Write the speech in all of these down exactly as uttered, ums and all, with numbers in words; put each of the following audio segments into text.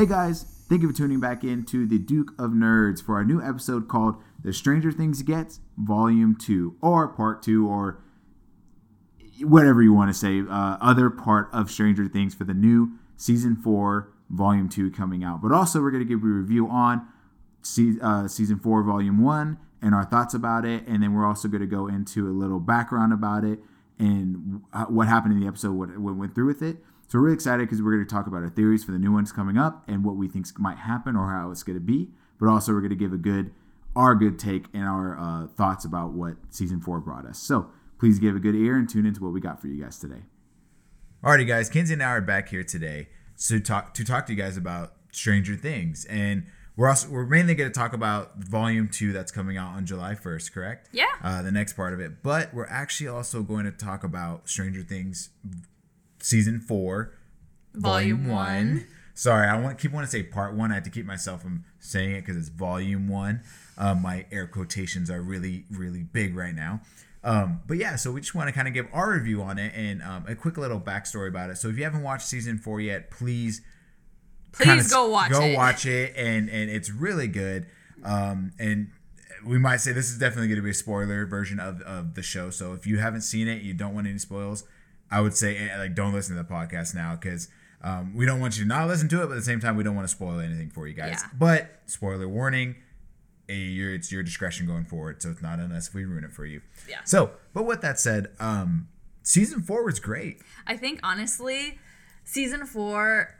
Hey guys, thank you for tuning back in to the Duke of Nerds for our new episode called The Stranger Things Gets Volume two, or Part two, or whatever you want to say, uh, other part of Stranger Things for the new Season four, Volume two coming out. But also we're going to give you a review on se- uh, Season four, Volume one, and our thoughts about it, and then we're also going to go into a little background about it and what happened in the episode, what, what went through with it. So we're really excited because we're going to talk about our theories for the new ones coming up and what we think might happen or how it's going to be. But also we're going to give a good, our good take and our uh, thoughts about what Season four brought us. So please give a good ear and tune into what we got for you guys today. Alrighty guys, Kenzie and I are back here today to talk to talk to you guys about Stranger Things. And we're also we're mainly going to talk about Volume two that's coming out on July first, correct? Yeah. Uh, the next part of it. But we're actually also going to talk about Stranger Things Season four, Volume, volume one. one. Sorry, I want keep wanting to say Part one. I have to keep myself from saying it because it's Volume one. Uh, my air quotations are really, really big right now. Um, but yeah, so we just want to kind of give our review on it and um, a quick little backstory about it. So if you haven't watched Season four yet, please... Please go watch go it. Go watch it, and, and it's really good. Um, and we might say this is definitely going to be a spoiler version of, of the show. So if you haven't seen it, you don't want any spoils, I would say like don't listen to the podcast now because um, we don't want you to not listen to it, but at the same time, we don't want to spoil anything for you guys. Yeah. But spoiler warning, it's your discretion going forward, so it's not unless we ruin it for you. Yeah. So, but with that said, um, Season four was great. I think, honestly, Season four...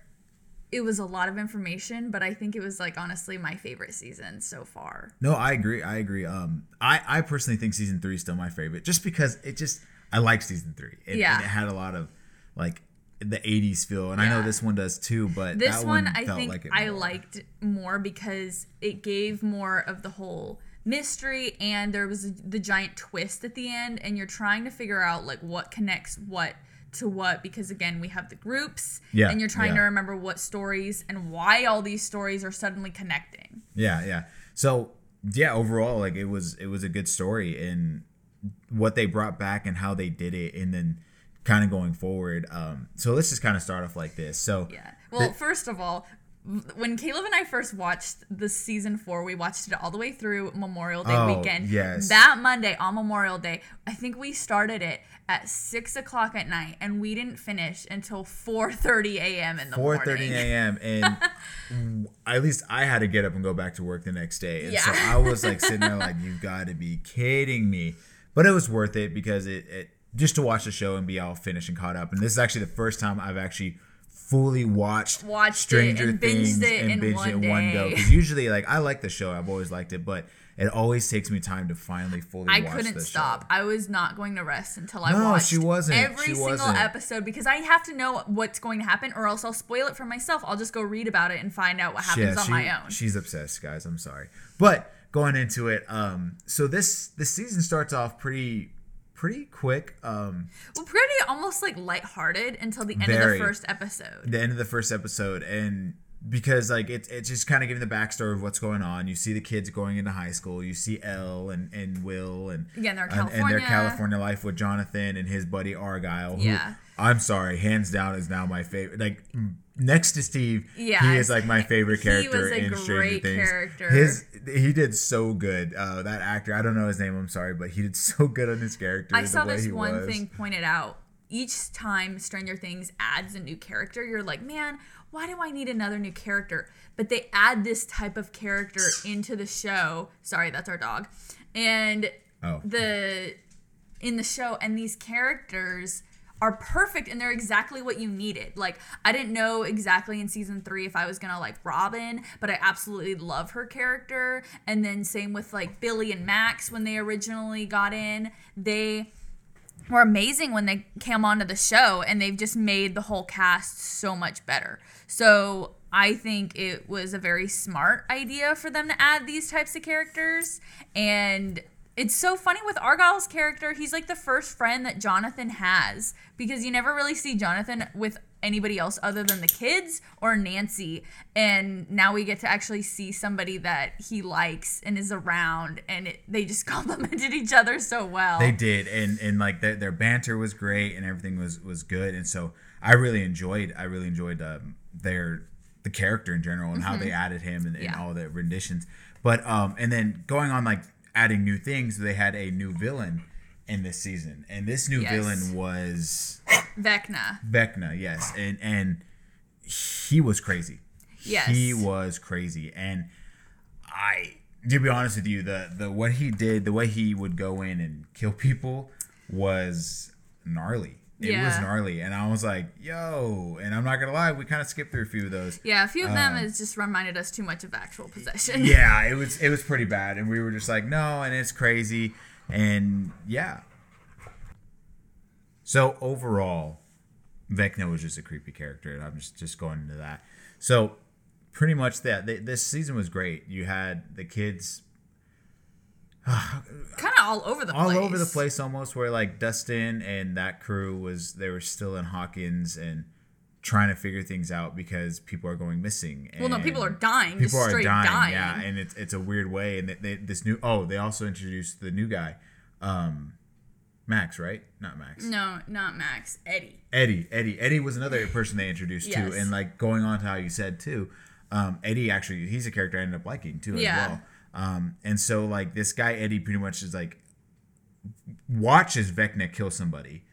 It was a lot of information, but I think it was like honestly my favorite season so far. No, I agree. I agree. Um, I, I personally think Season three is still my favorite just because it just, I like Season three. It, yeah. And it had a lot of like the eighties feel. And yeah. I know this one does too, but this that one, one I felt think like it I more. liked more because it gave more of the whole mystery and there was the giant twist at the end. And you're trying to figure out like what connects what to what, because again we have the groups yeah, and you're trying yeah. to remember what stories and why all these stories are suddenly connecting. Yeah, yeah. So yeah, overall like it was it was a good story and what they brought back and how they did it and then kind of going forward. Um so let's just kind of start off like this. So yeah. Well, the- first of all, when Caleb and I first watched the Season four, we watched it all the way through Memorial Day oh, weekend. Yes. That Monday on Memorial Day, I think we started it at six o'clock at night, and we didn't finish until four thirty a.m. in the morning. four thirty a.m. And at least I had to get up and go back to work the next day. And yeah. so I was like sitting there like, you've got to be kidding me. But it was worth it because it, it just to watch the show and be all finished and caught up. And this is actually the first time I've actually... fully watched, watched Stranger Things and binged it in one go. Because usually, like, I like the show. I've always liked it. But it always takes me time to finally fully watch the show. I couldn't stop. I was not going to rest until I watched she wasn't. every single episode. Because I have to know what's going to happen or else I'll spoil it for myself. I'll just go read about it and find out what happens on my own. She's obsessed, guys. I'm sorry. But going into it, um, so this, this season starts off pretty... pretty quick. Um, well, pretty almost like lighthearted until the end very, of the first episode. The end of the first episode. And because like it's it's just kind of giving the backstory of what's going on. You see the kids going into high school. You see Elle and, and Will and, yeah, and, their and, and their California life with Jonathan and his buddy Argyle. Who, yeah. I'm sorry, hands down is now my favorite. Like next to Steve, yeah, he is like my favorite character in Stranger Things. He was a great character. His He did so good. Uh, that actor, I don't know his name, I'm sorry, but he did so good on his character. I saw this one thing pointed out. Each time Stranger Things adds a new character, you're like, man, why do I need another new character? But they add this type of character into the show. Sorry, that's our dog. And oh. the in the show, and these characters... are perfect and they're exactly what you needed. Like, I didn't know exactly in Season three if I was gonna like Robin, but I absolutely love her character. And then same with like Billy and Max when they originally got in. They were amazing when they came onto the show and they've just made the whole cast so much better. So I think it was a very smart idea for them to add these types of characters. And it's so funny with Argyle's character. He's like the first friend that Jonathan has because you never really see Jonathan with anybody else other than the kids or Nancy. And now we get to actually see somebody that he likes and is around, and it, they just complimented each other so well. They did. And, and like their, their banter was great and everything was, was good. And so I really enjoyed, I really enjoyed um, their the character in general and mm-hmm. how they added him and, yeah. and all the renditions. But um, and then going on like adding new things, they had a new villain in this season, and this new yes. villain was Vecna. Vecna, yes, and and he was crazy. Yes, he was crazy, and I, to be honest with you, the the what he did, the way he would go in and kill people was gnarly. It yeah. was gnarly, and I was like, yo, and I'm not going to lie, we kind of skipped through a few of those. Yeah, a few of them um, is just reminded us too much of actual possession. Yeah, it was it was pretty bad, and we were just like, no, and it's crazy, and yeah. So overall, Vecna was just a creepy character, and I'm just, just going into that. So pretty much that. They, this season was great. You had the kids... kind of all over the all place. All over the place almost, where like Dustin and that crew was, they were still in Hawkins and trying to figure things out because people are going missing. And well, no, people are dying. People just straight are dying, dying. Yeah, and it's it's a weird way. And they, they, this new, oh, they also introduced the new guy, um, Max, right? Not Max. No, not Max. Eddie. Eddie. Eddie. Eddie was another person they introduced yes. too. And like going on to how you said too, um, Eddie actually, he's a character I ended up liking too yeah. as well. Um, and so like this guy Eddie pretty much is like watches Vecna kill somebody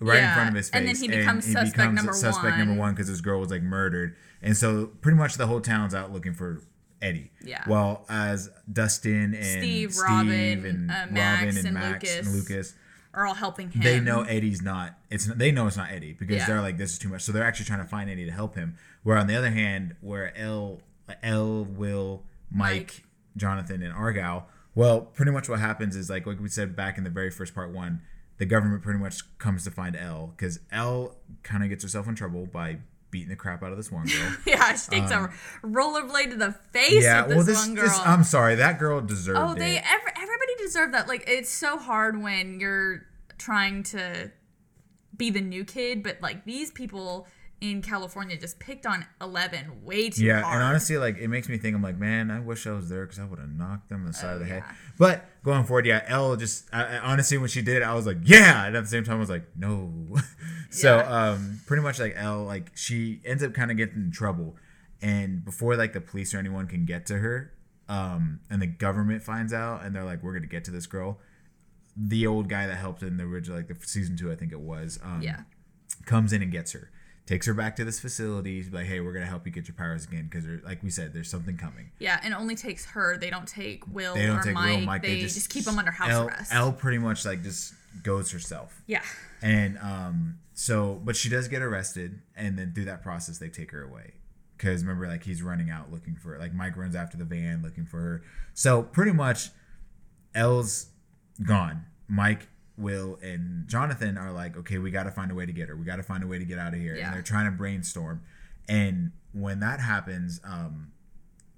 right yeah. in front of his face, and then he becomes and suspect, he becomes number, suspect one. number one because this girl was like murdered, and so pretty much the whole town's out looking for Eddie. Yeah. Well, as Dustin and Steve, Steve Robin, and uh, Max, Robin and, and Max Lucas and Lucas are all helping him. They know Eddie's not. It's they know it's not Eddie because yeah. they're like this is too much. So they're actually trying to find Eddie to help him. Where on the other hand, where Elle, Elle, Will, Mike. Mike. Jonathan and Argyle. Well, pretty much what happens is like like we said back in the very first part one, the government pretty much comes to find Elle because Elle kind of gets herself in trouble by beating the crap out of this one girl. yeah, she takes um, a rollerblade to the face yeah, of this, well, this one girl. This, I'm sorry, that girl deserved oh, they, it. Oh, every, everybody deserved that. Like it's so hard when you're trying to be the new kid, but like these people in California just picked on eleven way too yeah, hard. Yeah, and honestly, like, it makes me think, I'm like, man, I wish I was there because I would have knocked them on the side oh, of the yeah. head. But going forward, yeah, Elle just, I, I, honestly, when she did it, I was like, yeah! And at the same time, I was like, no. so, yeah. um, pretty much, like, Elle, like, she ends up kind of getting in trouble. And before, like, the police or anyone can get to her, um, and the government finds out, and they're like, we're going to get to this girl. The old guy that helped in the original, like, the season two, I think it was, um, yeah. comes in and gets her. Takes her back to this facility. She's like, hey, we're going to help you get your powers again. Because, like we said, there's something coming. Yeah, and only takes her. They don't take Will they don't or take Mike. Will, Mike. They, they just, just keep them under house Elle, arrest. Elle pretty much, like, just goes herself. Yeah. And um, so, but she does get arrested. And then through that process, they take her away. Because, remember, like, he's running out looking for her. Like, Mike runs after the van looking for her. So, pretty much, Elle's gone. Mike Will and Jonathan are like, okay, we got to find a way to get her. We got to find a way to get out of here. Yeah. And they're trying to brainstorm. And when that happens, um,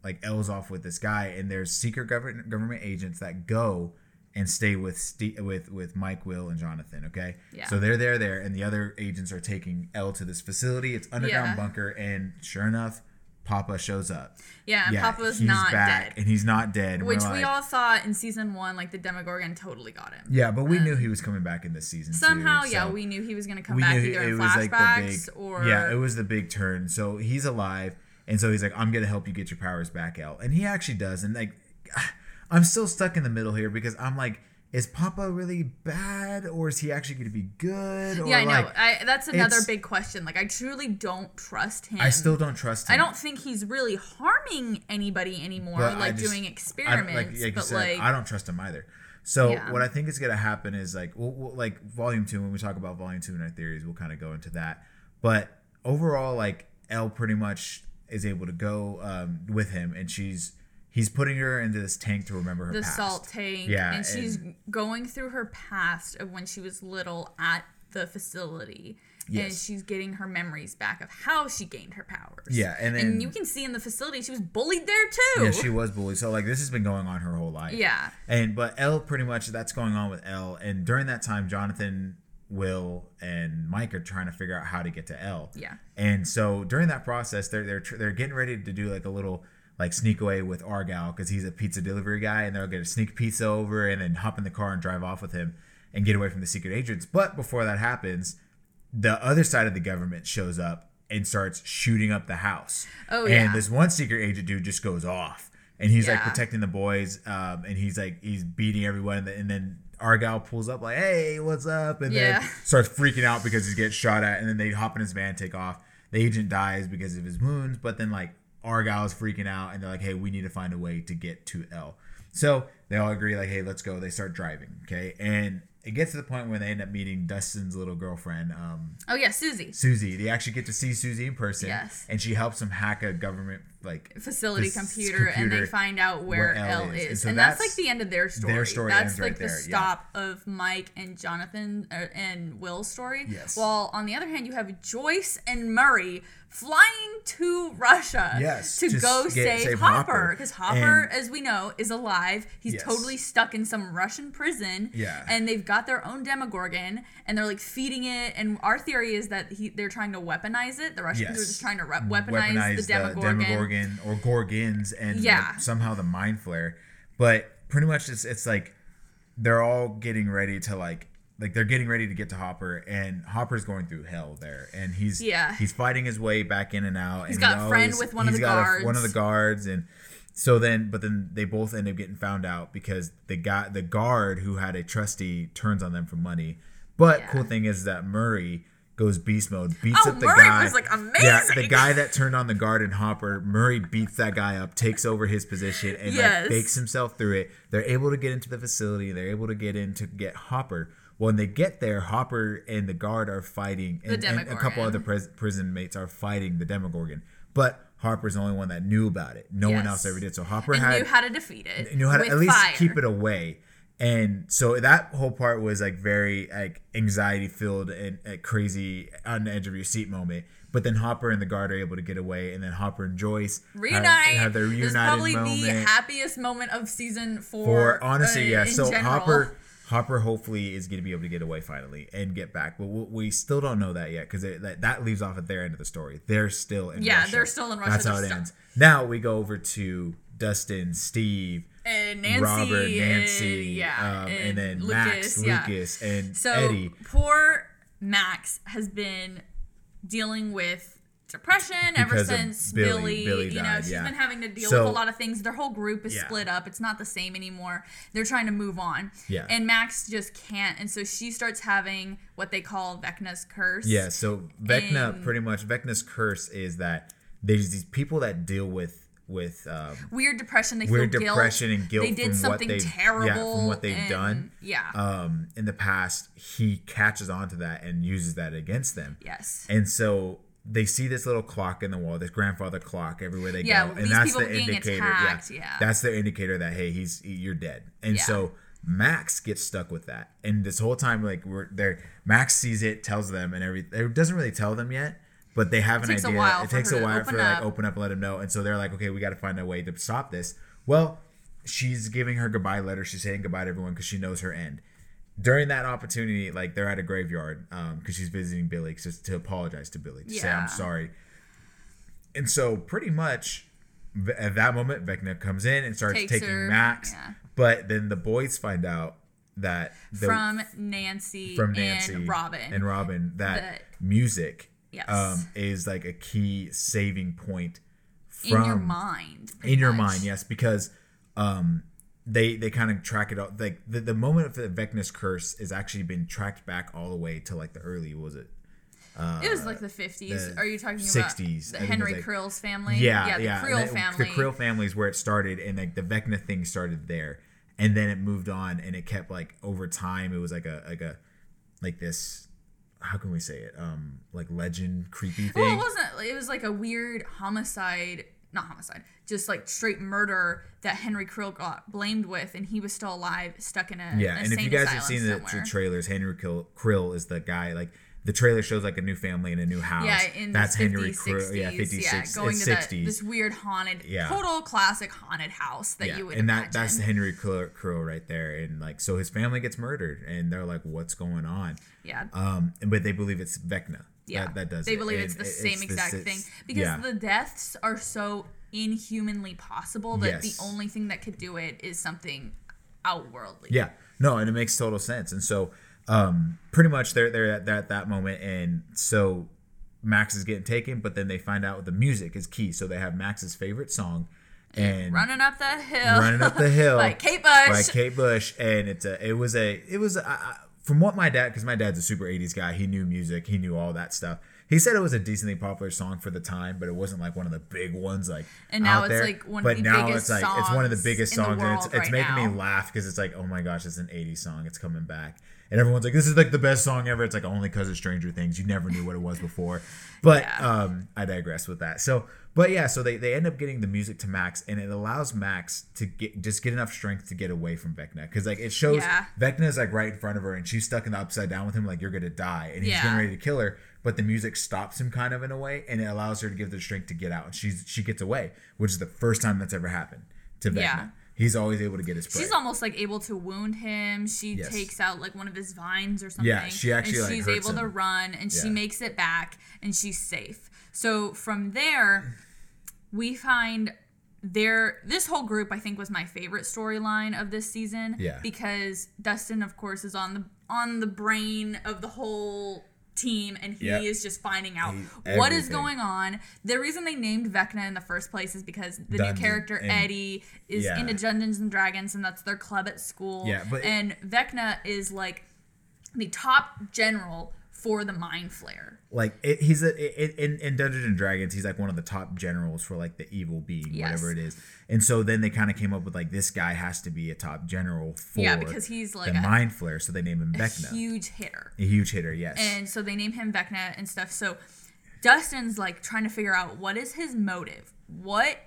like Elle's off with this guy, and there's secret government government agents that go and stay with Steve, with with Mike, Will, and Jonathan. Okay, yeah. So they're there, there, and the other agents are taking Elle to this facility. It's underground yeah. bunker, and sure enough, Papa shows up. Yeah, and yeah, Papa's not back, dead. And he's not dead. Which like, we all thought in season one, like the Demogorgon totally got him. Yeah, but we um, knew he was coming back in this season somehow, too, yeah, so we knew he was going to come back either in flashbacks like big, or... Yeah, it was the big turn. So he's alive, and so he's like, I'm going to help you get your powers back out. And he actually does. And like, I'm still stuck in the middle here because I'm like, is Papa really bad, or is he actually going to be good? Or yeah, I know. Like, I, that's another big question. Like, I truly don't trust him. I still don't trust him. I don't think he's really harming anybody anymore, but like just, doing experiments. I, like, like but you said, like, I don't trust him either. So yeah. what I think is going to happen is like, we'll, we'll, like volume two. When we talk about volume two in our theories, we'll kind of go into that. But overall, like Elle pretty much is able to go um, with him, and she's. He's putting her into this tank to remember her the past. The salt tank. Yeah. And she's and, going through her past of when she was little at the facility. Yes. And she's getting her memories back of how she gained her powers. Yeah. And, and, and you can see in the facility, she was bullied there too. Yeah, she was bullied. So, like, this has been going on her whole life. Yeah. And But Elle, pretty much, that's going on with Elle. And during that time, Jonathan, Will, and Mike are trying to figure out how to get to Elle. Yeah. And so, during that process, they're they're they're getting ready to do, like, a little... like sneak away with Argyle because he's a pizza delivery guy, and they'll get a sneak pizza over and then hop in the car and drive off with him and get away from the secret agents. But before that happens, the other side of the government shows up and starts shooting up the house. Oh, and yeah. And this one secret agent dude just goes off. And he's, yeah. like, protecting the boys. Um, and he's, like, he's beating everyone. And then, and then Argyle pulls up, like, hey, what's up? And yeah. then starts freaking out because he's getting shot at. And then they hop in his van, take off. The agent dies because of his wounds. But then, like, Argyle's freaking out. And they're like, hey, we need to find a way to get to Elle. So they all agree, like, hey, let's go. They start driving, okay? And it gets to the point where they end up meeting Dustin's little girlfriend. Um, oh, yeah, Susie. Susie. They actually get to see Susie in person. Yes. And she helps them hack a government, like, facility computer, computer, and they find out where, where Elle is. And, so and that's, that's, like, the end of their story. Their story that's, ends like, right the there, stop yeah. of Mike and Jonathan er, and Will's story. Yes. While, on the other hand, you have Joyce and Murray flying to Russia yes, to go get, save, save Hopper. Because Hopper, Hopper as we know, is alive. He's yes. totally stuck in some Russian prison. Yeah. And they've got their own Demogorgon, and they're, like, feeding it. And our theory is that he, they're trying to weaponize it. The Russians yes. are just trying to re- weaponize, weaponize the Demogorgon. The Demogorgon or Gorgons and yeah. the, somehow the Mind Flayer. But pretty much it's, it's, like, they're all getting ready to, like, Like, they're getting ready to get to Hopper, and Hopper's going through hell there. And he's yeah. he's fighting his way back in and out. He's and got he a friend always, with one of the guards. He's got one of the guards. And so then, but then they both end up getting found out because the guy, the guard who had a trustee turns on them for money. But yeah. cool thing is that Murray goes beast mode, beats oh, up the Murray guy. Was, like, amazing. Yeah, the guy that turned on the guard in Hopper, Murray beats that guy up, takes over his position, and yes. like, fakes himself through it. They're able to get into the facility. They're able to get in to get Hopper. When they get there, Hopper and the guard are fighting, and, and a couple other pres- prison mates are fighting the Demogorgon. But Hopper's the only one that knew about it. No yes. one else ever did. So Hopper and had, knew how to defeat it. Knew how to at least fire. keep it away. And so that whole part was, like, very, like, anxiety filled and, like, crazy on the edge of your seat moment. But then Hopper and the guard are able to get away, and then Hopper and Joyce reunite. Have, have their reunited moment. This is probably the happiest moment of season four. For, honestly, uh, yeah. So general. Hopper. Hopper hopefully is going to be able to get away finally and get back. But we still don't know that yet because that, that leaves off at their end of the story. They're still in yeah, Russia. Yeah, they're still in Russia. That's how it ends. Now we go over to Dustin, Steve, and Nancy, Robert, Nancy, and, yeah, um, and, and then Lucas, Max, yeah. Lucas, and so Eddie. Poor Max has been dealing with depression because ever since Billy, Billy, Billy you know, died, she's yeah. been having to deal so, with a lot of things. Their whole group is yeah. split up. It's not the same anymore. They're trying to move on. Yeah. And Max just can't. And so she starts having what they call Vecna's curse. Yeah, so Vecna and, pretty much, Vecna's curse is that there's these people that deal with with um, weird depression. They weird feel depression guilt. and guilt. They did from something what terrible. Yeah, from what they've and, done. Yeah. Um, in the past, he catches on to that and uses that against them. Yes. And so they see this little clock in the wall, this grandfather clock everywhere they yeah, go, and that's the indicator. Attacked, yeah. yeah, that's the indicator that hey, he's you're dead. And yeah. so Max gets stuck with that, and this whole time, like we're there, Max sees it, tells them, and every it doesn't really tell them yet, but they have it an takes idea. A while it takes a while for her to like open up and let him know, and so they're like, okay, we got to find a way to stop this. Well, she's giving her goodbye letter. She's saying goodbye to everyone because she knows her end. During that opportunity, like, they're at a graveyard because um, she's visiting Billy just to apologize to Billy, to yeah. say, I'm sorry. And so pretty much at that moment, Vecna comes in and starts Takes taking her, Max. Yeah. But then the boys find out that The, from, Nancy from Nancy and Robin. And Robin, that the, music yes. um, is, like, a key saving point from in your mind. In your much. mind, yes, because Um, They they kind of track it out. Like the, the moment of the Vecna's curse has actually been tracked back all the way to like the early, what was it? Uh, it was like the fifties. Are you talking sixties, about the Henry like, Creel's family? Yeah, yeah. The yeah. Creel it, family. The Creel family is where it started, and like the Vecna thing started there, and then it moved on, and it kept like over time. It was like a like a like this. How can we say it? Um, like legend, creepy thing. Well, it wasn't. It was like a weird homicide. Not homicide, just like straight murder that Henry Creel got blamed with, and he was still alive, stuck in a yeah. And if you guys have seen the, the trailers, Henry Creel is the guy. Like the trailer shows like a new family in a new house. Yeah, in that's Henry Creel. Yeah, fifty yeah, six. Going it's to that, this weird haunted, yeah. total classic haunted house that yeah. you would. And that, that's Henry Creel right there, and like so his family gets murdered, and they're like, "What's going on?" Yeah. Um, but they believe it's Vecna. Yeah, that, that does they it. believe it's the it, same it's exact the, thing because yeah. the deaths are so inhumanly possible that yes. the only thing that could do it is something outworldly. Yeah, no, and it makes total sense. And so, um, pretty much they're they're at that, that moment, and so Max is getting taken, but then they find out the music is key. So they have Max's favorite song. And running up the hill, running up the hill by Kate Bush, by Kate Bush, and it's a, it was a, it was a, I, from what my dad, because my dad's a super eighties guy, he knew music, he knew all that stuff. He said it was a decently popular song for the time, but it wasn't like one of the big ones, like. And now out it's there. like one but of the biggest it's like, songs. But now it's like it's one of the biggest songs, and it's, it's right making now. me laugh because it's like, oh my gosh, it's an eighties song, it's coming back. And everyone's like, this is like the best song ever. It's like only because of Stranger Things. You never knew what it was before. But yeah. um, I digress with that. So, but yeah, so they, they end up getting the music to Max, and it allows Max to get just get enough strength to get away from Vecna. Because like it shows yeah. Vecna's like right in front of her, and she's stuck in the upside down with him, like you're going to die. And he's yeah. getting ready to kill her. But the music stops him kind of in a way, and it allows her to give the strength to get out. And she's, she gets away, which is the first time that's ever happened to Vecna. Yeah. He's always able to get his prey. She's almost like able to wound him. She yes. takes out like one of his vines or something. Yeah, she actually and she's like, able him. to run and yeah. she makes it back and she's safe. So from there, we find their this whole group I think was my favorite storyline of this season. Yeah. Because Dustin, of course, is on the on the brain of the whole team, and he yep. is just finding out he, what is going on. The reason they named Vecna in the first place is because the Dungeon, new character and, Eddie is yeah. into Dungeons and Dragons, and that's their club at school. Yeah, but and it, Vecna is like the top general for the Mind Flayer. Like it, he's a it, in, in Dungeons and Dragons, he's like one of the top generals for like the evil being, yes. whatever it is. And so then they kind of came up with like this guy has to be a top general for yeah, because he's like the a, Mind Flayer. So they name him Vecna. A huge hitter. A huge hitter, yes. And so they name him Vecna and stuff. So Dustin's like trying to figure out what is his motive. What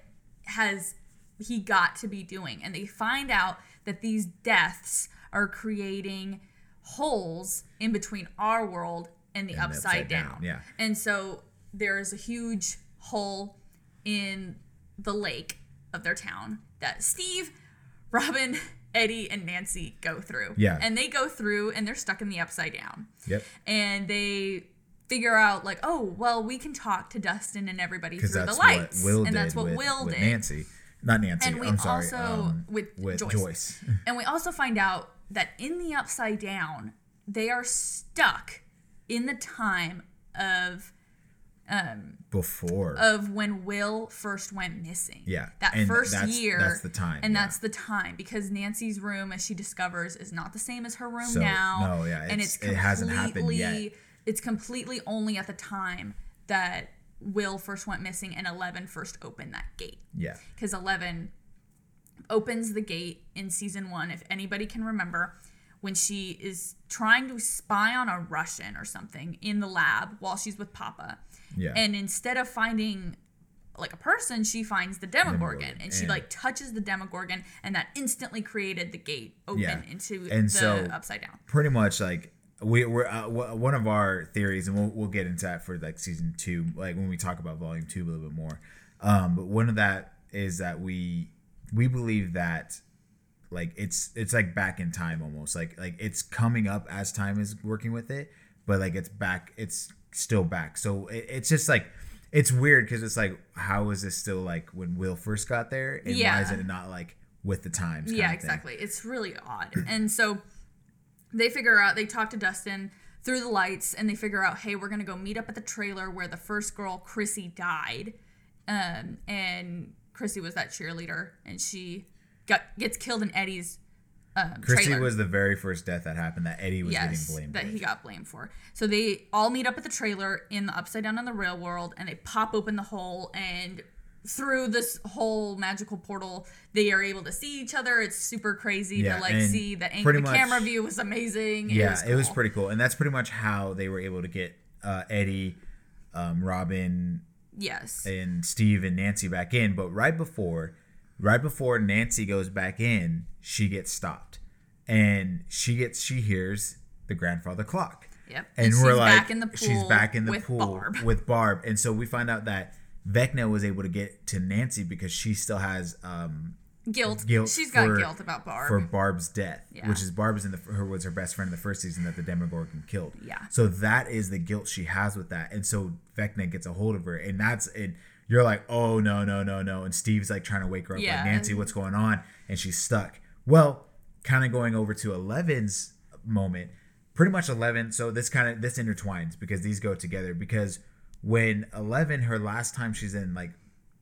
has he got to be doing? And they find out that these deaths are creating holes in between our world and the, and upside, the upside down. down. Yeah. And so there is a huge hole in the lake of their town that Steve, Robin, Eddie, and Nancy go through. Yeah. And they go through and they're stuck in the upside down. Yep. And they figure out like, oh, well, we can talk to Dustin and everybody through the lights. And that's what with, Will with did. Nancy. Not Nancy. And we I'm sorry. also um, with, with Joyce. Joyce. And we also find out that in the upside down, they are stuck in the time of um, before of when Will first went missing. Yeah, that and first that's, year. That's the time, and yeah. that's the time because Nancy's room, as she discovers, is not the same as her room so, now. No, yeah, and it's, it's it hasn't happened yet. It's completely only at the time that Will first went missing and Eleven first opened that gate. Yeah, because Eleven opens the gate in season one, if anybody can remember, when she is trying to spy on a Russian or something in the lab while she's with Papa. Yeah. And instead of finding like a person, she finds the Demogorgon, Demogorgon. and she and like touches the Demogorgon, and that instantly created the gate open yeah. into and the so, upside down. Pretty much like we we're uh, w- one of our theories, and we'll we'll get into that for like season two, like when we talk about volume two a little bit more. Um, but one of that is that we. We believe that, like it's it's like back in time almost, like like it's coming up as time is working with it, but like it's back, it's still back. So it, it's just like it's weird because it's like how is this still like when Will first got there, and yeah. why is it not like with the times? Yeah, exactly. It's really odd. And so they figure out they talk to Dustin through the lights, and they figure out, hey, we're gonna go meet up at the trailer where the first girl Chrissy died, um, and. Chrissy was that cheerleader, and she got gets killed in Eddie's um, Chrissy trailer. Was the very first death that happened that Eddie was yes, getting blamed for. that with. he got blamed for. So they all meet up at the trailer in the upside down in the real world, and they pop open the hole, and through this whole magical portal, they are able to see each other. It's super crazy yeah, to like see the angle. The much, camera view was amazing. Yeah, it was, cool. it was pretty cool, and that's pretty much how they were able to get uh, Eddie, um, Robin. Yes. And Steve and Nancy back in, but right before right before Nancy goes back in, she gets stopped. And she gets she hears the grandfather clock. Yep. And, and we're she's like back in the pool she's back in the with pool Barb. with Barb. And so we find out that Vecna was able to get to Nancy because she still has um guilt. guilt she's for, got guilt about Barb for Barb's death, yeah. which is Barb's in the her was her best friend in the first season that the Demogorgon killed. Yeah. So that is the guilt she has with that, and so Vecna gets a hold of her, and that's and you're like, oh no no no no, and Steve's like trying to wake her up, yeah. like Nancy, what's going on? And she's stuck. Well, kind of going over to Eleven's moment, pretty much Eleven. So this kind of this intertwines because these go together because when Eleven, her last time she's in, like,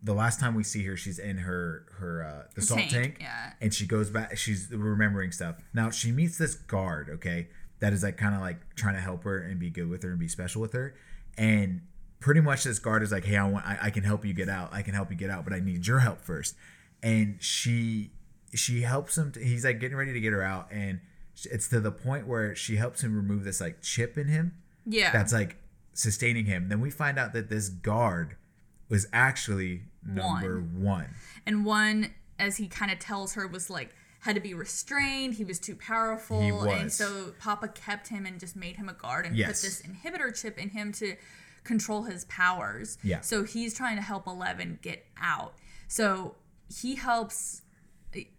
the last time we see her, she's in her, her uh, the salt tank. tank yeah. And she goes back. She's remembering stuff. Now, she meets this guard, okay, that is, like, kind of, like, trying to help her and be good with her and be special with her. And pretty much this guard is like, hey, I want, I, I can help you get out. I can help you get out, but I need your help first. And she she helps him. To, he's, like, getting ready to get her out. And it's to the point where she helps him remove this, like, chip in him. Yeah. That's, like, sustaining him. Then we find out that this guard was actually number one. one. And one, as he kind of tells her, was like, had to be restrained. He was too powerful. He was. And so Papa kept him and just made him a guard and yes. put this inhibitor chip in him to control his powers. Yeah. So he's trying to help Eleven get out. So he helps,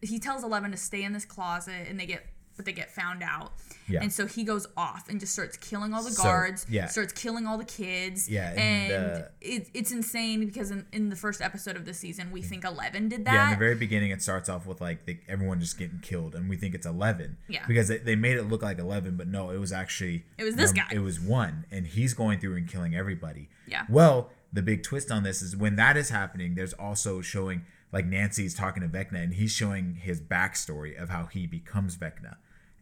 he tells Eleven to stay in this closet, and they get, but they get found out. Yeah. And so he goes off and just starts killing all the guards, so, yeah. starts killing all the kids. Yeah, and and uh, it, it's insane because in, in the first episode of the season, we think Eleven did that. Yeah, in the very beginning, it starts off with, like, the, everyone just getting killed, and we think it's Eleven. Yeah. Because they, they made it look like Eleven, but no, it was actually... It was this um, guy. It was one, and he's going through and killing everybody. Yeah. Well, the big twist on this is when that is happening, there's also showing... Like, Nancy's talking to Vecna, and he's showing his backstory of how he becomes Vecna.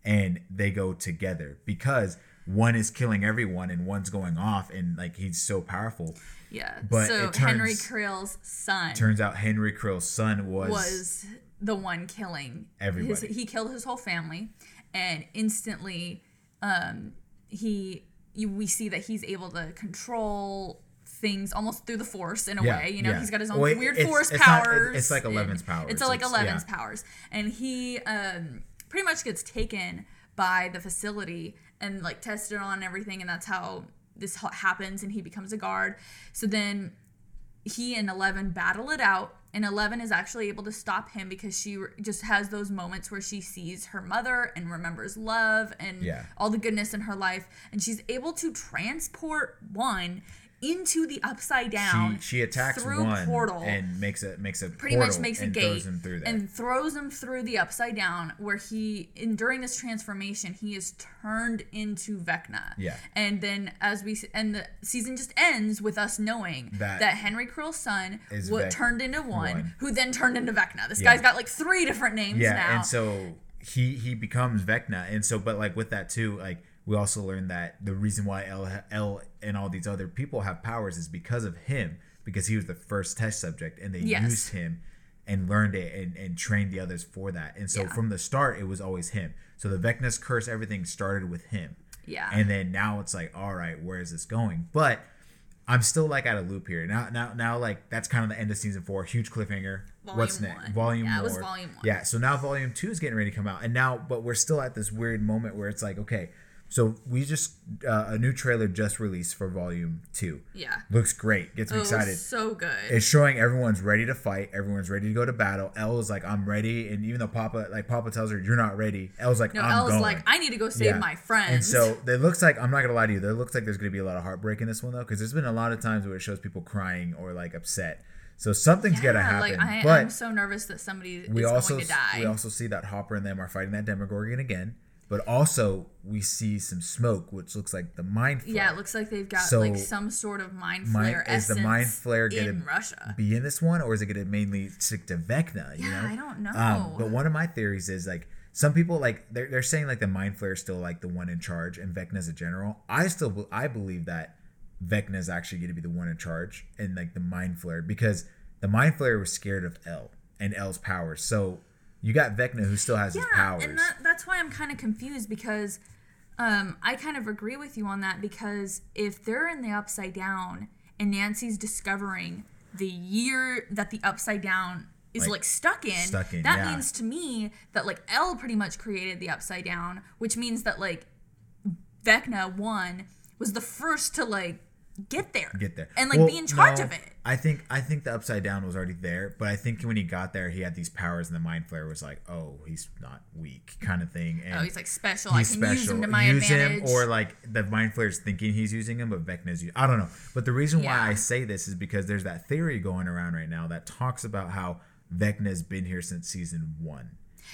And they go together because one is killing everyone and one's going off, and, like, he's so powerful. Yeah. But so it turns, Henry Creel's son. Turns out Henry Creel's son was... Was the one killing everybody. His, he killed his whole family, and instantly um, he you, we see that he's able to control... things almost through the force in a yeah, way, you know, yeah. he's got his own well, weird it's, force it's powers. Not, it's like Eleven's powers. It's like it's, Eleven's yeah. powers. And he um, pretty much gets taken by the facility and, like, tested on and everything. And that's how this happens. And he becomes a guard. So then he and Eleven battle it out. And Eleven is actually able to stop him because she just has those moments where she sees her mother and remembers love and yeah. all the goodness in her life. And she's able to transport one into the Upside Down. She, she attacks through one portal and makes a makes a pretty portal much makes a and gate throws him through there. And throws him through the Upside Down, where he, in during this transformation, he is turned into Vecna. Yeah. And then as we and the season just ends with us knowing that, that Henry Creel's son was Vec- turned into one, one, who then turned into Vecna. This yeah. guy's got like three different names yeah, now. Yeah. And so he he becomes Vecna. And so, but like with that too, like. We also learned that the reason why Elle, Elle and all these other people have powers is because of him, because he was the first test subject, and they yes. used him and learned it and, and trained the others for that. And so yeah. from the start, it was always him. So the Vecna's curse, everything started with him. Yeah. And then now it's like, all right, where is this going? But I'm still like out of loop here. Now, now, now, like that's kind of the end of season four. Huge cliffhanger. Volume What's next? One. Volume yeah, one. That was volume one. Yeah. So now volume two is getting ready to come out, and now, but we're still at this weird moment where it's like, okay. So we just uh, a new trailer just released for Volume Two. Yeah, looks great. Gets me oh, excited. So good. It's showing everyone's ready to fight. Everyone's ready to go to battle. Elle is like, I'm ready, and even though Papa, like Papa tells her, you're not ready. Elle's like, no, I'm Elle's going. like, I need to go save yeah. my friends. And so it looks like I'm not gonna lie to you. There looks like there's gonna be a lot of heartbreak in this one though, because there's been a lot of times where it shows people crying or like upset. So something's yeah, gotta happen. Like, I, but I'm so nervous that somebody we is also, going to die. We also see that Hopper and them are fighting that Demogorgon again. But also, we see some smoke, which looks like the Mind Flayer. Yeah, it looks like they've got so like some sort of Mind Flayer essence. Is the Mind Flayer going to be in this one, or is it going to mainly stick to Vecna? You yeah, know? I don't know. Um, but one of my theories is like some people like they're they're saying like the Mind Flayer is still like the one in charge, and Vecna's a general. I still I believe that Vecna's actually going to be the one in charge, and like the Mind Flayer, because the Mind Flayer was scared of Elle and Elle's powers, so. You got Vecna who still has yeah, his powers. Yeah, and that, that's why I'm kind of confused because um, I kind of agree with you on that, because if they're in the Upside Down and Nancy's discovering the year that the Upside Down is like, like stuck in, stuck in that yeah. means to me that like Elle pretty much created the Upside Down, which means that like Vecna one was the first to like get there. Get there. And like well, be in charge no, of it. I think I think the Upside Down was already there, but I think when he got there he had these powers, and the Mind Flayer was like, oh, he's not weak kind of thing. And oh, he's like special. He's I can special. use him to my use advantage. Him, or like the Mind Flayer's thinking he's using him, but Vecna's using I don't know. But the reason yeah. why I say this is because there's that theory going around right now that talks about how Vecna's been here since season one.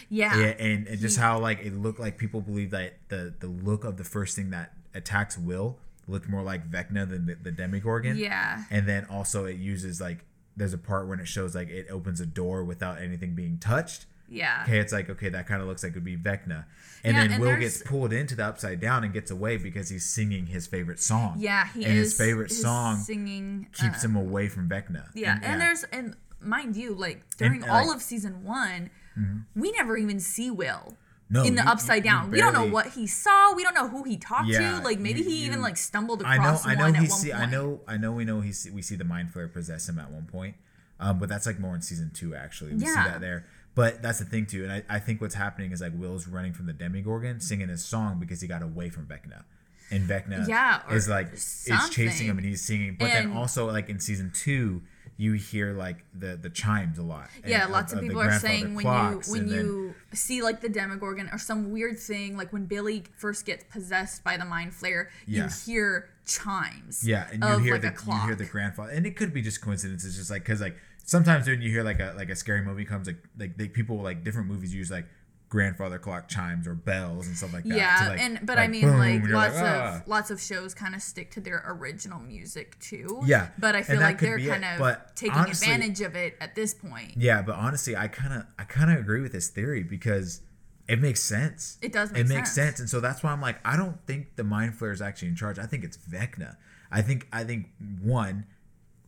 Yeah. yeah and, and just he, how like it looked like people believe that the the look of the first thing that attacks Will looked more like Vecna than the, the Demogorgon. Yeah. And then also it uses, like, there's a part when it shows, like, it opens a door without anything being touched. Yeah. Okay, it's like, okay, that kind of looks like it would be Vecna. And yeah, then and Will gets pulled into the Upside Down and gets away because he's singing his favorite song. Yeah, he and is. And his favorite his song singing, keeps uh, him away from Vecna. Yeah, and, and yeah. there's, and mind you, like, during and, all like, of season one, mm-hmm. we never even see Will. No, in the you, Upside Down. Barely, we don't know what he saw. We don't know who he talked yeah, to. Like, maybe you, he you, even, like, stumbled across I know, I know one at see, one point. I know, I know we know he see, we see the Mind Flayer possess him at one point. Um, but that's, like, more in season two, actually. We yeah. see that there. But that's the thing, too. And I, I think what's happening is, like, Will's running from the Demogorgon, singing his song because he got away from Vecna. And Vecna yeah, is, like, something. is chasing him and he's singing. But and, then also, like, in season two, you hear, like, the, the chimes a lot. Yeah, and, lots of, of people are saying when you when you then, see, like, the Demogorgon or some weird thing, like when Billy first gets possessed by the Mind Flayer, yeah. you hear chimes. Yeah, and you of, hear like, the a clock. You hear the grandfather, and it could be just coincidence. It's just like because like sometimes when you hear like a like a scary movie comes like like they, people like different movies use like grandfather clock chimes or bells and stuff like that. Yeah, so like, and but like, I mean, boom, like lots like, ah. of lots of shows kind of stick to their original music too. Yeah, but I feel like they're kind it. of but taking honestly, advantage of it at this point. Yeah, but honestly, I kind of I kind of agree with this theory because it makes sense. It does. Make it sense. makes sense, and so that's why I'm like, I don't think the Mind Flayer is actually in charge. I think it's Vecna. I think I think one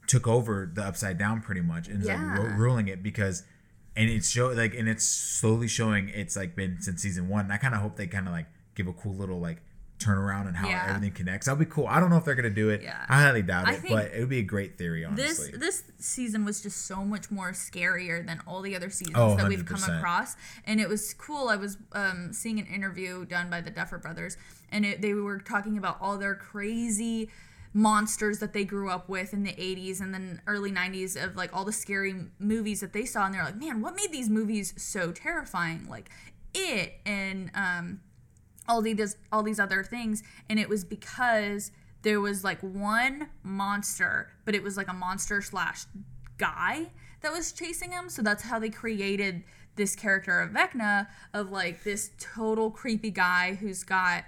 took over the Upside Down pretty much and is yeah. like, ruling it because. And it's show like, and it's slowly showing. It's like been since season one. And I kind of hope they kind of like give a cool little like turnaround on how yeah. everything connects. That'll be cool. I don't know if they're gonna do it. Yeah. I highly doubt I it, but it would be a great theory. Honestly, this this season was just so much more scarier than all the other seasons oh, that we've come across. And it was cool. I was um, seeing an interview done by the Duffer Brothers, and it, they were talking about all their crazy monsters that they grew up with in the eighties and then early nineties of like all the scary movies that they saw, and they're like, man, what made these movies so terrifying, like It and um all these all these other things. And it was because there was like one monster, but it was like a monster slash guy that was chasing him. So that's how they created this character of Vecna, of like this total creepy guy who's got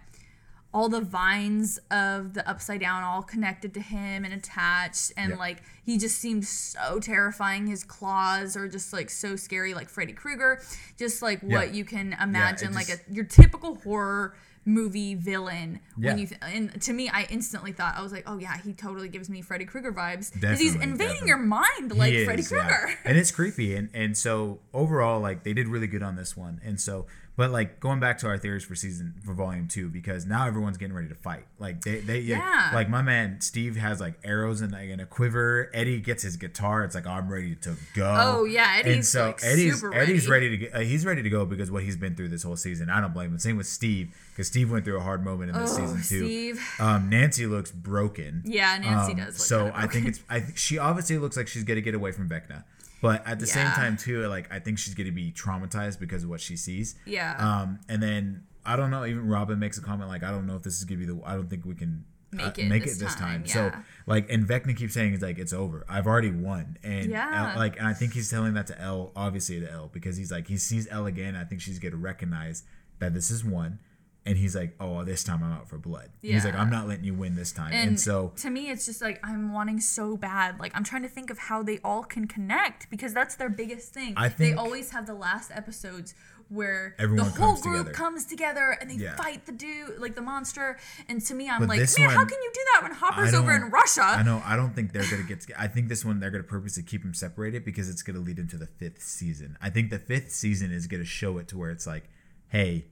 all the vines of the Upside Down all connected to him and attached. And, yep. like, he just seemed so terrifying. His claws are just, like, so scary, like Freddy Krueger. Just, like, yeah. what you can imagine, yeah, just, like, a, your typical horror movie villain. Yeah. When you th- and to me, I instantly thought, I was like, oh, yeah, he totally gives me Freddy Krueger vibes. Because he's invading definitely. your mind like is, Freddy Krueger. Yeah. And it's creepy. And, and so, overall, like, they did really good on this one. And so... But like going back to our theories for season for volume two, because now everyone's getting ready to fight. Like they, they yeah. like my man Steve has like arrows and like in a quiver. Eddie gets his guitar. It's like, oh, I'm ready to go. Oh yeah, Eddie's and so like Eddie's, super ready. Eddie's ready to get, uh, he's ready to go because what he's been through this whole season. I don't blame him. Same with Steve because Steve went through a hard moment in this oh, season too. Steve. Um, Nancy looks broken. Yeah, Nancy um, does. Look so kind of I think it's I th- she obviously looks like she's gonna get away from Vecna. But at the yeah. same time, too, like, I think she's going to be traumatized because of what she sees. Yeah. Um, and then, I don't know, even Robin makes a comment, like, I don't know if this is going to be the, I don't think we can make it, uh, make this, it this time. time. Yeah. So, like, and Vecna keeps saying, it's like, it's over. I've already won. And, yeah. Elle, like, and I think he's telling that to Elle, obviously to Elle, because he's like, he sees Elle again. I think she's going to recognize that this is one. And he's like, oh, this time I'm out for blood. Yeah. He's like, I'm not letting you win this time. And, and so to me, it's just like, I'm wanting so bad. Like, I'm trying to think of how they all can connect because that's their biggest thing. I think they always have the last episodes where the whole group together. comes together and they yeah. fight the dude, like the monster. And to me, I'm but like, man, one, how can you do that when Hopper's over in Russia? I know. I don't think they're going to get together. I think this one, they're going to purposely keep them separated because it's going to lead into the fifth season. I think the fifth season is going to show it to where it's like, hey,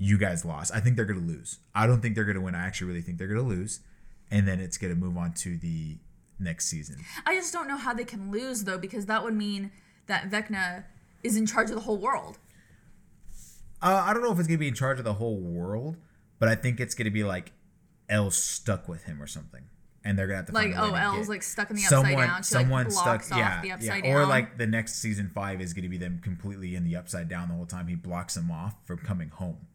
you guys lost. I think they're going to lose. I don't think they're going to win. I actually really think they're going to lose. And then it's going to move on to the next season. I just don't know how they can lose, though, because that would mean that Vecna is in charge of the whole world. Uh, I don't know if it's going to be in charge of the whole world, but I think it's going to be like Elle's stuck with him or something. And they're going to have to like, find a way oh, Elle's like stuck in the Upside someone, Down. She someone like blocks stuck, off yeah, the Upside yeah. Down. Or like the next season five is going to be them completely in the Upside Down the whole time. He blocks them off from coming home.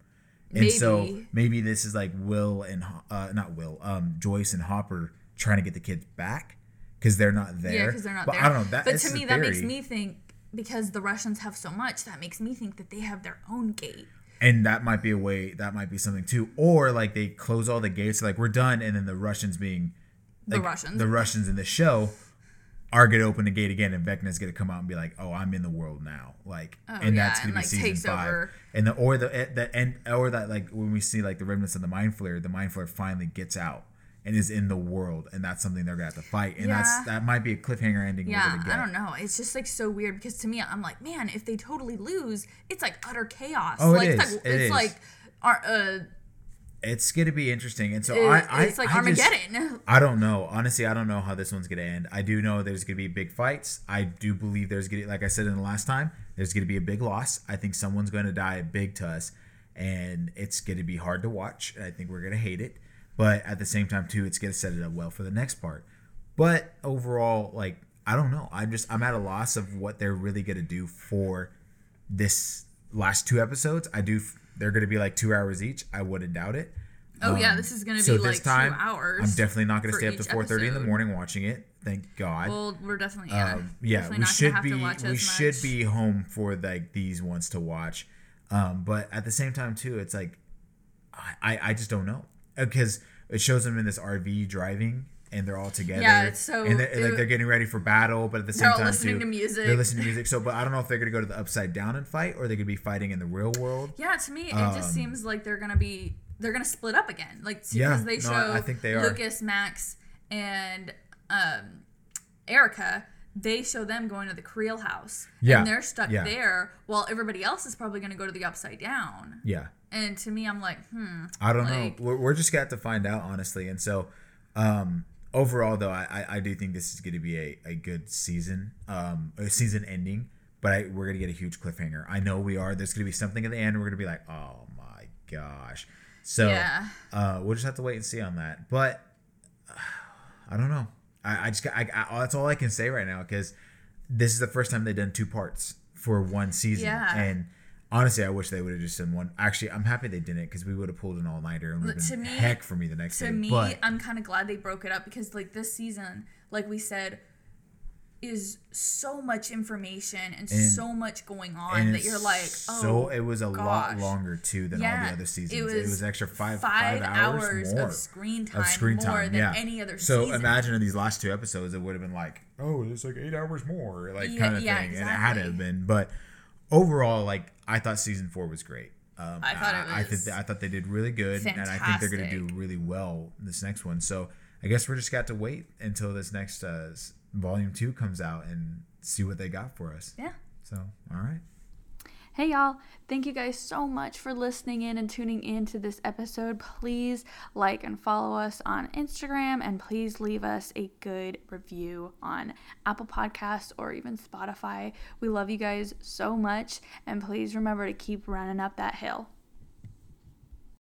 And maybe. so maybe this is like Will and uh, not Will, um, Joyce and Hopper trying to get the kids back because they're not there. Yeah, because they're not but there. I don't know. That, but to me, that makes me think because the Russians have so much. That makes me think that they have their own gate. And that might be a way, that might be something too. Or like they close all the gates, like we're done. And then the Russians being like, the Russians, the Russians in the show are going to open the gate again. And Vecna's going to come out and be like, oh, I'm in the world now. Like, oh, and yeah, that's going to be like season five. Over. And the, or the, the end, or that like when we see like the remnants of the Mind Flayer, the Mind Flayer finally gets out and is in the world. And that's something they're going to have to fight. And yeah. that's, that might be a cliffhanger ending. Yeah. I don't know. It's just like so weird because to me, I'm like, man, if they totally lose, it's like utter chaos. Oh, like, it is. It's like, it it's, is. Like our, uh, it's going to be interesting. And so it, I, I, it's like I Armageddon. Just, I don't know. Honestly, I don't know how this one's going to end. I do know there's going to be big fights. I do believe there's going to, like I said in the last time, there's going to be a big loss. I think someone's going to die big to us and it's going to be hard to watch. I think we're going to hate it. But at the same time, too, it's going to set it up well for the next part. But overall, like, I don't know. I'm just, I'm at a loss of what they're really going to do for this last two episodes. I do, they're going to be like two hours each. I wouldn't doubt it. Oh, um, yeah, this is going to so be like time, two hours. I'm definitely not going to stay up to four thirty in the morning watching it. Thank God. Well, we're definitely, yeah. Um, yeah, definitely we, should be, we much. should be home for like these ones to watch. Um, but at the same time, too, it's like, I, I, I just don't know. Because it shows them in this R V driving, and they're all together. Yeah, it's so... And they're, it, like, they're getting ready for battle, but at the same time, too... They're all listening to music. They're listening to music. So, but I don't know if they're going to go to the Upside Down and fight, or they could be fighting in the real world. Yeah, to me, it um, just seems like they're going to be... They're going to split up again. Like, because yeah, they show no, I think they are. Lucas, Max, and um, Erica... They show them going to the Creel house. Yeah. And they're stuck yeah. there while everybody else is probably going to go to the Upside Down. Yeah. And to me, I'm like, hmm. I don't like, know. We're, we're just going to have to find out, honestly. And so, um, overall, though, I, I do think this is going to be a, a good season, um, a season ending. But I, we're going to get a huge cliffhanger. I know we are. There's going to be something at the end. We're going to be like, oh, my gosh. So yeah. uh, we'll just have to wait and see on that. But uh, I don't know. I, I just got, I, I, that's all I can say right now because this is the first time they've done two parts for one season. Yeah. And honestly, I wish they would have just done one. Actually, I'm happy they didn't because we would have pulled an all-nighter and would have been me, heck for me the next to day. To me, but, I'm kind of glad they broke it up because like this season, like we said, is so much information and, and so much going on that you're like, oh, so it was a gosh. lot longer too than yeah, all the other seasons. It was, it was extra five five, five hours, hours more of screen time, of screen time more than yeah. any other so season. So imagine in these last two episodes, it would have been like, oh, it's like eight hours more, like yeah, kind of yeah, thing, exactly. And it had to have been. But overall, like I thought season four was great. Um, I thought it was. I, th- I thought they did really good, fantastic. And I think they're going to do really well in this next one. So I guess we're just got to wait until this next. Uh, Volume two comes out and see what they got for us. Yeah. So, all right. Hey, y'all. Thank you guys so much for listening in and tuning in to this episode. Please like and follow us on Instagram, and please leave us a good review on Apple Podcasts or even Spotify. We love you guys so much, and please remember to keep running up that hill.